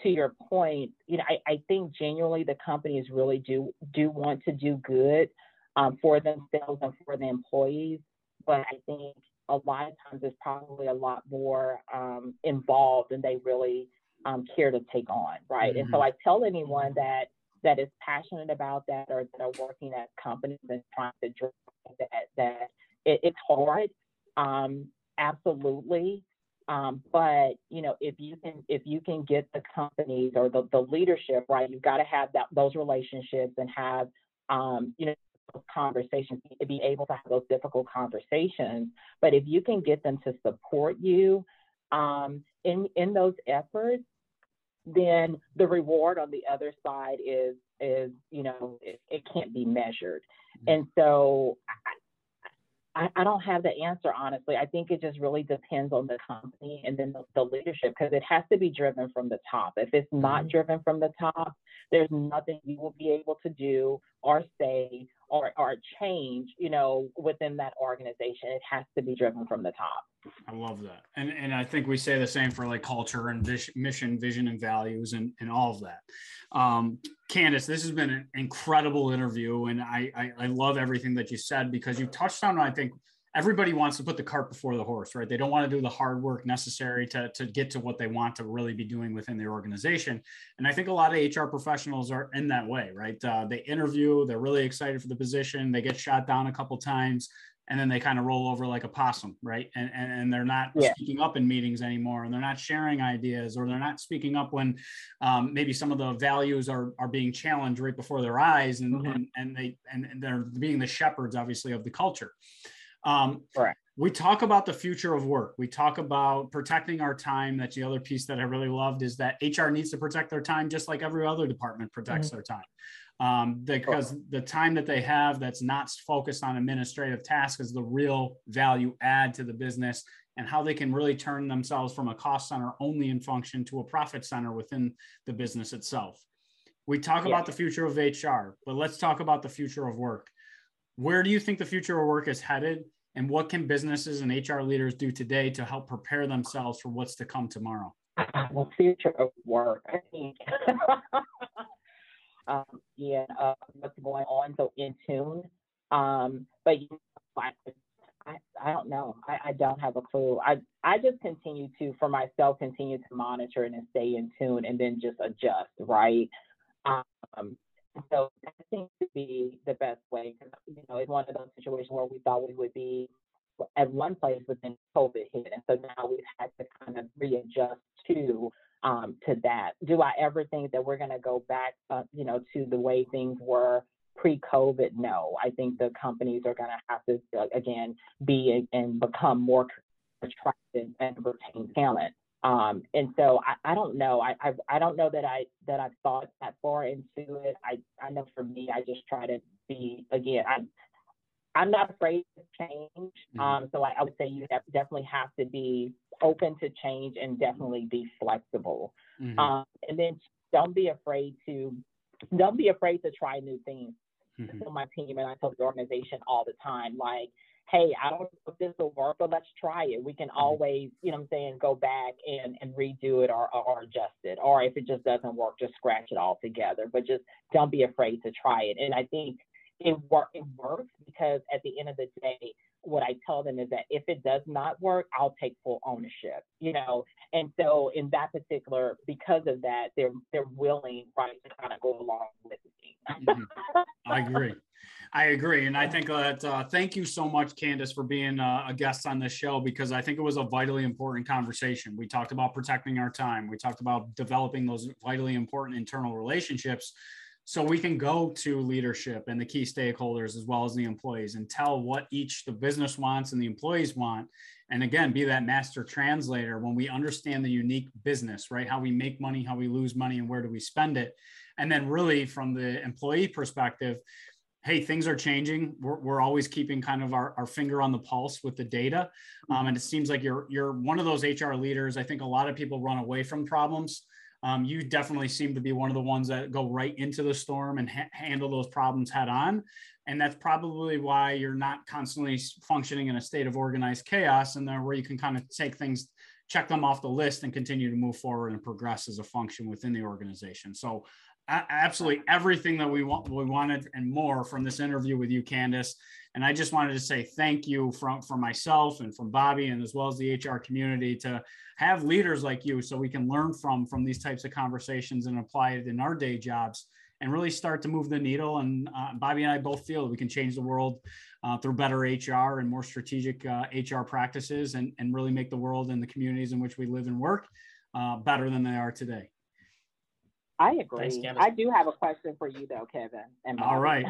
to your point, you know, I, I think genuinely the companies really do, do want to do good um, for themselves and for the employees. But I think a lot of times it's probably a lot more um, involved than they really um, care to take on, right? Mm-hmm. And so I tell anyone that that is passionate about that or that are working at companies and trying to drive that, that it, it's hard, um, absolutely. Um, but, you know, if you can if you can get the companies or the, the leadership, right, you've got to have that those relationships and have, um, you know, conversations, be able to have those difficult conversations. But if you can get them to support you um, in in those efforts, then the reward on the other side is is you know it, it can't be measured. And so I, I don't have the answer, honestly. I think it just really depends on the company and then the, the leadership, because it has to be driven from the top. If it's not driven from the top, there's nothing you will be able to do or say or, or change, you know, within that organization. It has to be driven from the top. I love that. And and I think we say the same for like culture and vision, mission, vision, and values and, and all of that. Um, Candace, this has been an incredible interview. And I, I, I love everything that you said, because you touched on, I think, everybody wants to put the cart before the horse, right? They don't want to do the hard work necessary to, to get to what they want to really be doing within their organization. And I think a lot of H R professionals are in that way, right? Uh, they interview, they're really excited for the position, they get shot down a couple times, and then they kind of roll over like a possum, right? And and, and they're not yeah. speaking up in meetings anymore, and they're not sharing ideas, or they're not speaking up when um, maybe some of the values are are being challenged right before their eyes, and mm-hmm. and, and they and, and they're being the shepherds, obviously, of the culture. Um, Correct. We talk about the future of work. We talk about protecting our time. That's the other piece that I really loved, is that H R needs to protect their time just like every other department protects mm-hmm. their time. Um, because sure. the time that they have that's not focused on administrative tasks is the real value add to the business, and how they can really turn themselves from a cost center only in function to a profit center within the business itself. We talk yeah. about the future of H R, but let's talk about the future of work. Where do you think the future of work is headed, and what can businesses and H R leaders do today to help prepare themselves for what's to come tomorrow? The future of work, I think. um, yeah, uh, what's going on, so in tune. Um, but I, I don't know. I, I don't have a clue. I, I just continue to, for myself, continue to monitor and stay in tune and then just adjust, right? Um, so that seems to be the best way. You know, it's one of those situations where we thought we would be at one place, but then COVID hit, and so now we've had to kind of readjust to um, to that. Do I ever think that we're going to go back, uh, you know, to the way things were pre-COVID? No, I think the companies are going to have to uh, again be and become more attractive and retain talent. Um, and so I, I don't know. I, I I don't know that I that I've thought that far into it. I, I know for me, I just try to be again. I I'm not afraid of change. Um, so I, I would say you have, definitely have to be open to change and definitely be flexible. Mm-hmm. Um, and then don't be afraid to don't be afraid to try new things. Mm-hmm. So my team and I tell the organization all the time, like, hey, I don't know if this will work, but let's try it. We can always, you know what I'm saying, go back and, and redo it or, or, or adjust it. Or if it just doesn't work, just scratch it all together. But just don't be afraid to try it. And I think it, wor- it works because at the end of the day, what I tell them is that if it does not work, I'll take full ownership, you know? And so in that particular, because of that, they're, they're willing, right, to kind of go along with me. Mm-hmm. I agree. I agree. And I think that, uh, thank you so much, Candace, for being uh, a guest on this show, because I think it was a vitally important conversation. We talked about protecting our time. We talked about developing those vitally important internal relationships so we can go to leadership and the key stakeholders as well as the employees and tell what each the business wants and the employees want. And again, be that master translator when we understand the unique business, right? How we make money, how we lose money, and where do we spend it? And then really from the employee perspective, hey, things are changing. We're, we're always keeping kind of our, our finger on the pulse with the data. Um, and it seems like you're, you're one of those H R leaders. I think a lot of people run away from problems. Um, you definitely seem to be one of the ones that go right into the storm and ha- handle those problems head on. And that's probably why you're not constantly functioning in a state of organized chaos, and then where you can kind of take things, check them off the list and continue to move forward and progress as a function within the organization. So uh, absolutely everything that we want, we wanted and more from this interview with you, Candace. And I just wanted to say thank you from, from myself and from Bobby, and as well as the H R community, to have leaders like you so we can learn from, from these types of conversations and apply it in our day jobs and really start to move the needle. And uh, Bobby and I both feel that we can change the world uh, through better H R and more strategic uh, H R practices, and, and really make the world and the communities in which we live and work uh, better than they are today. I agree. Thanks, I do have a question for you though, Kevin. And Bobby. All right.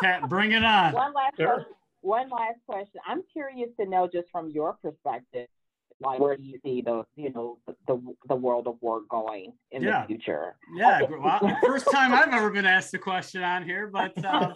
Kat, bring it on. One last, sure. question, one last question. I'm curious to know, just from your perspective, like, where do you see the, you know, the the world of work going in yeah. the future? Yeah, well, first time I've ever been asked the question on here, but uh,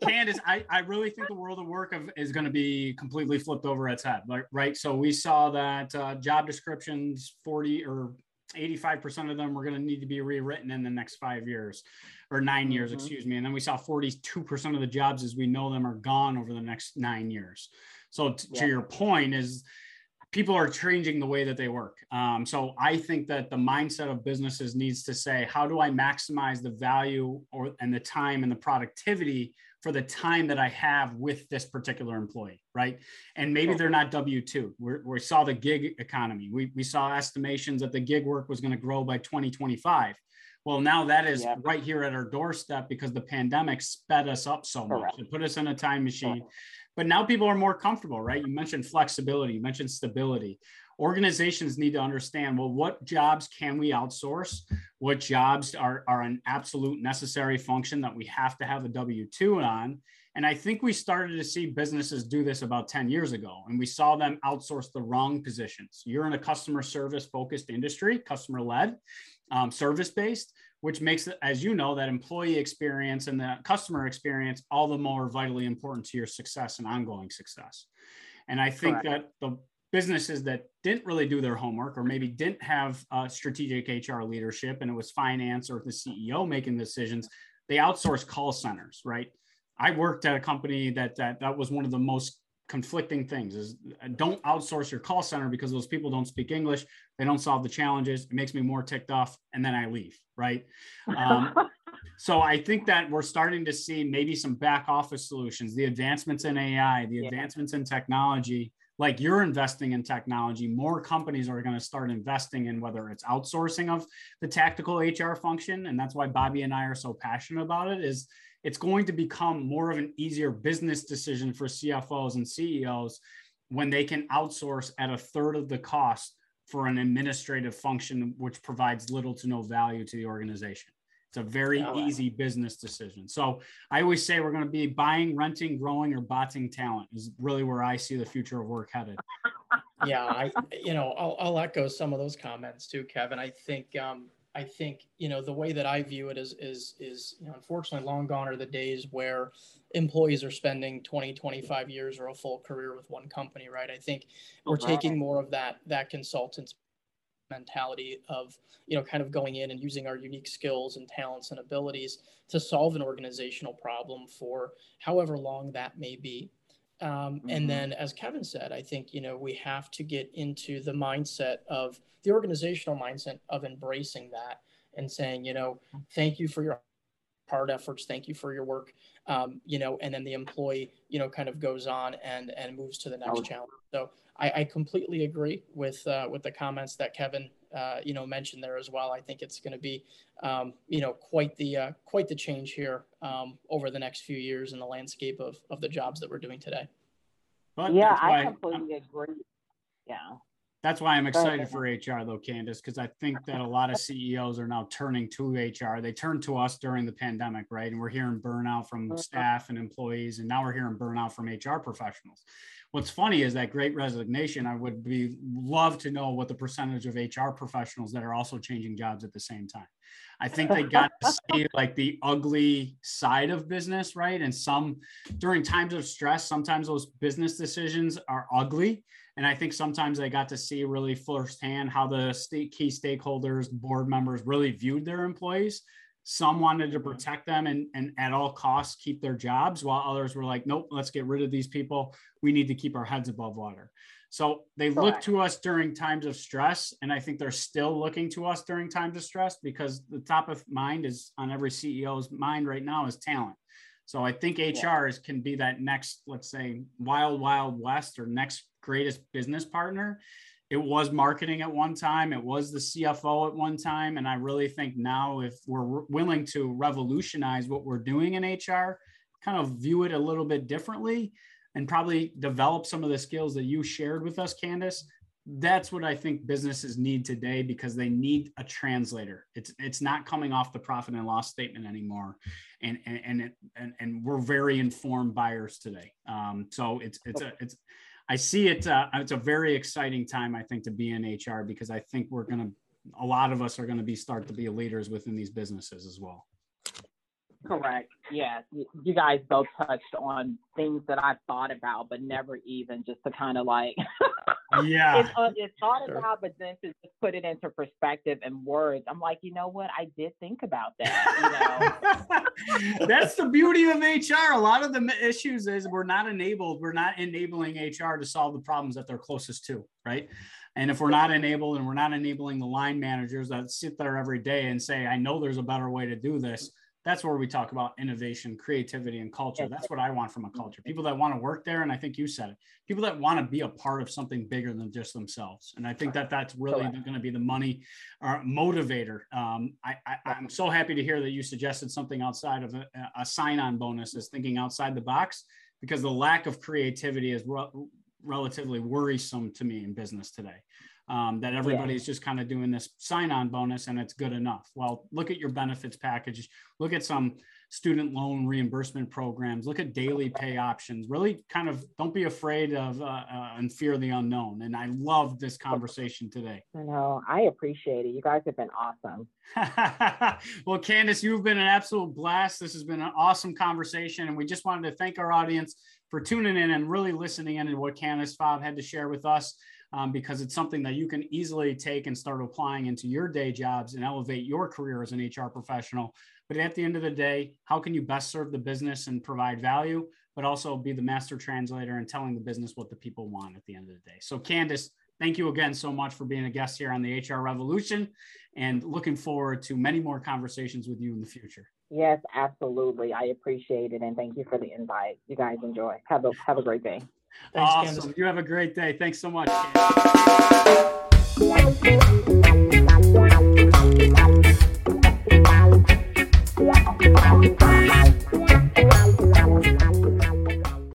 Candace, I, I really think the world of work of, is going to be completely flipped over its head, right? So we saw that uh, job descriptions, forty or eighty-five percent of them were going to need to be rewritten in the next five years or nine mm-hmm. years, excuse me. And then we saw forty-two percent of the jobs as we know them are gone over the next nine years. So t- yeah. to your point is people are changing the way that they work. Um, so I think that the mindset of businesses needs to say, how do I maximize the value or and the time and the productivity for the time that I have with this particular employee, right? And maybe they're not W two. We're, we saw the gig economy. We, we saw estimations that the gig work was going to grow by twenty twenty-five. Well, now that is yeah. right here at our doorstep because the pandemic sped us up so much. It put us in a time machine. But now people are more comfortable, right? You mentioned flexibility, you mentioned stability. Organizations need to understand, well, what jobs can we outsource? What jobs are, are an absolute necessary function that we have to have a W two on? And I think we started to see businesses do this about ten years ago, and we saw them outsource the wrong positions. You're in a customer service focused industry, customer led, um, service based, which makes, as you know, that employee experience and the customer experience all the more vitally important to your success and ongoing success. And I think Correct. that the businesses that didn't really do their homework or maybe didn't have uh, strategic H R leadership, and it was finance or the C E O making decisions, they outsourced call centers, right? I worked at a company that that, that was one of the most conflicting things is don't outsource your call center because those people don't speak English. They don't solve the challenges. It makes me more ticked off. And then I leave, right? Um, so I think that we're starting to see maybe some back office solutions, the advancements in A I, the yeah. advancements in technology, like you're investing in technology, more companies are going to start investing in whether it's outsourcing of the tactical H R function. And that's why Bobby and I are so passionate about it is it's going to become more of an easier business decision for C F Os and C E Os when they can outsource at a third of the cost for an administrative function, which provides little to no value to the organization. It's a very oh, wow. easy business decision. So I always say we're going to be buying, renting, growing, or botting talent is really where I see the future of work headed. Yeah, I, you know, I'll, I'll echo some of those comments too, Kevin. I think, um, I think, you know, the way that I view it is, is, is, you know, unfortunately, long gone are the days where employees are spending twenty, twenty-five years or a full career with one company, right? I think we're wow. taking more of that that consultant's mentality of, you know, kind of going in and using our unique skills and talents and abilities to solve an organizational problem for however long that may be. Um, mm-hmm. And then, as Kevin said, I think, you know, we have to get into the mindset of the organizational mindset of embracing that and saying, you know, thank you for your hard efforts. Thank you for your work. Um, you know, and then the employee, you know, kind of goes on and, and moves to the next oh. challenge. So I, I completely agree with, uh, with the comments that Kevin, uh, you know, mentioned there as well. I think it's going to be, um, you know, quite the, uh, quite the change here um, over the next few years in the landscape of, of the jobs that we're doing today. But yeah, I completely I'm, agree. Yeah. That's why I'm excited for H R though, Candace, because I think that a lot of C E Os are now turning to H R. They turned to us during the pandemic, right? And we're hearing burnout from staff and employees, and now we're hearing burnout from H R professionals. What's funny is that great resignation, I would be love to know what the percentage of H R professionals that are also changing jobs at the same time. I think they got to see like the ugly side of business, right? And some during times of stress, sometimes those business decisions are ugly. And I think sometimes they got to see really firsthand how the state key stakeholders, board members really viewed their employees. Some wanted to protect them and, and at all costs keep their jobs, while others were like, nope, let's get rid of these people. We need to keep our heads above water. So they Correct. Look to us during times of stress. And I think they're still looking to us during times of stress because the top of mind is on every C E O's mind right now is talent. So I think H R is, can be that next, let's say, wild, wild west or next greatest business partner. It was marketing at one time. It was the C F O at one time. And I really think now if we're willing to revolutionize what we're doing in H R, kind of view it a little bit differently and probably develop some of the skills that you shared with us, Candace, that's what I think businesses need today because they need a translator. It's it's not coming off the profit and loss statement anymore, and and and it, and, and we're very informed buyers today. Um, so it's it's a it's I see it. Uh, it's a very exciting time, I think, to be in H R because I think we're gonna a lot of us are gonna be start to be leaders within these businesses as well. Correct. Yeah. You guys both touched on things that I thought about, but never even just to kind of like, yeah, it's, uh, it's thought sure. about, but then to just put it into perspective and words. I'm like, you know what? I did think about that. You know? That's the beauty of H R. A lot of the issues is we're not enabled. We're not enabling H R to solve the problems that they're closest to. Right. And if we're not enabled and we're not enabling the line managers that sit there every day and say, I know there's a better way to do this. That's where we talk about innovation, creativity, and culture. That's what I want from a culture. People that want to work there, and I think you said it, people that want to be a part of something bigger than just themselves. And I think that that's really going to be the money or motivator. Um, I, I, I'm so happy to hear that you suggested something outside of a, a sign-on bonus is thinking outside the box, because the lack of creativity is re- relatively worrisome to me in business today. Um, that everybody's yeah. just kind of doing this sign-on bonus and it's good enough. Well, look at your benefits package, look at some student loan reimbursement programs, look at daily pay options, really kind of don't be afraid of uh, uh, and fear the unknown. And I love this conversation today. I know, I appreciate it. You guys have been awesome. Well, Candace, you've been an absolute blast. This has been an awesome conversation. And we just wanted to thank our audience for tuning in and really listening in to what Candace Fobb had to share with us. um, because it's something that you can easily take and start applying into your day jobs and elevate your career as an H R professional. But at the end of the day, how can you best serve the business and provide value, but also be the master translator and telling the business what the people want at the end of the day? So Candace, thank you again so much for being a guest here on the H R Revolution, and looking forward to many more conversations with you in the future. Yes, absolutely. I appreciate it. And thank you for the invite. You guys enjoy. Have a, have a great day. Thanks, awesome. Candace. You have a great day. Thanks so much.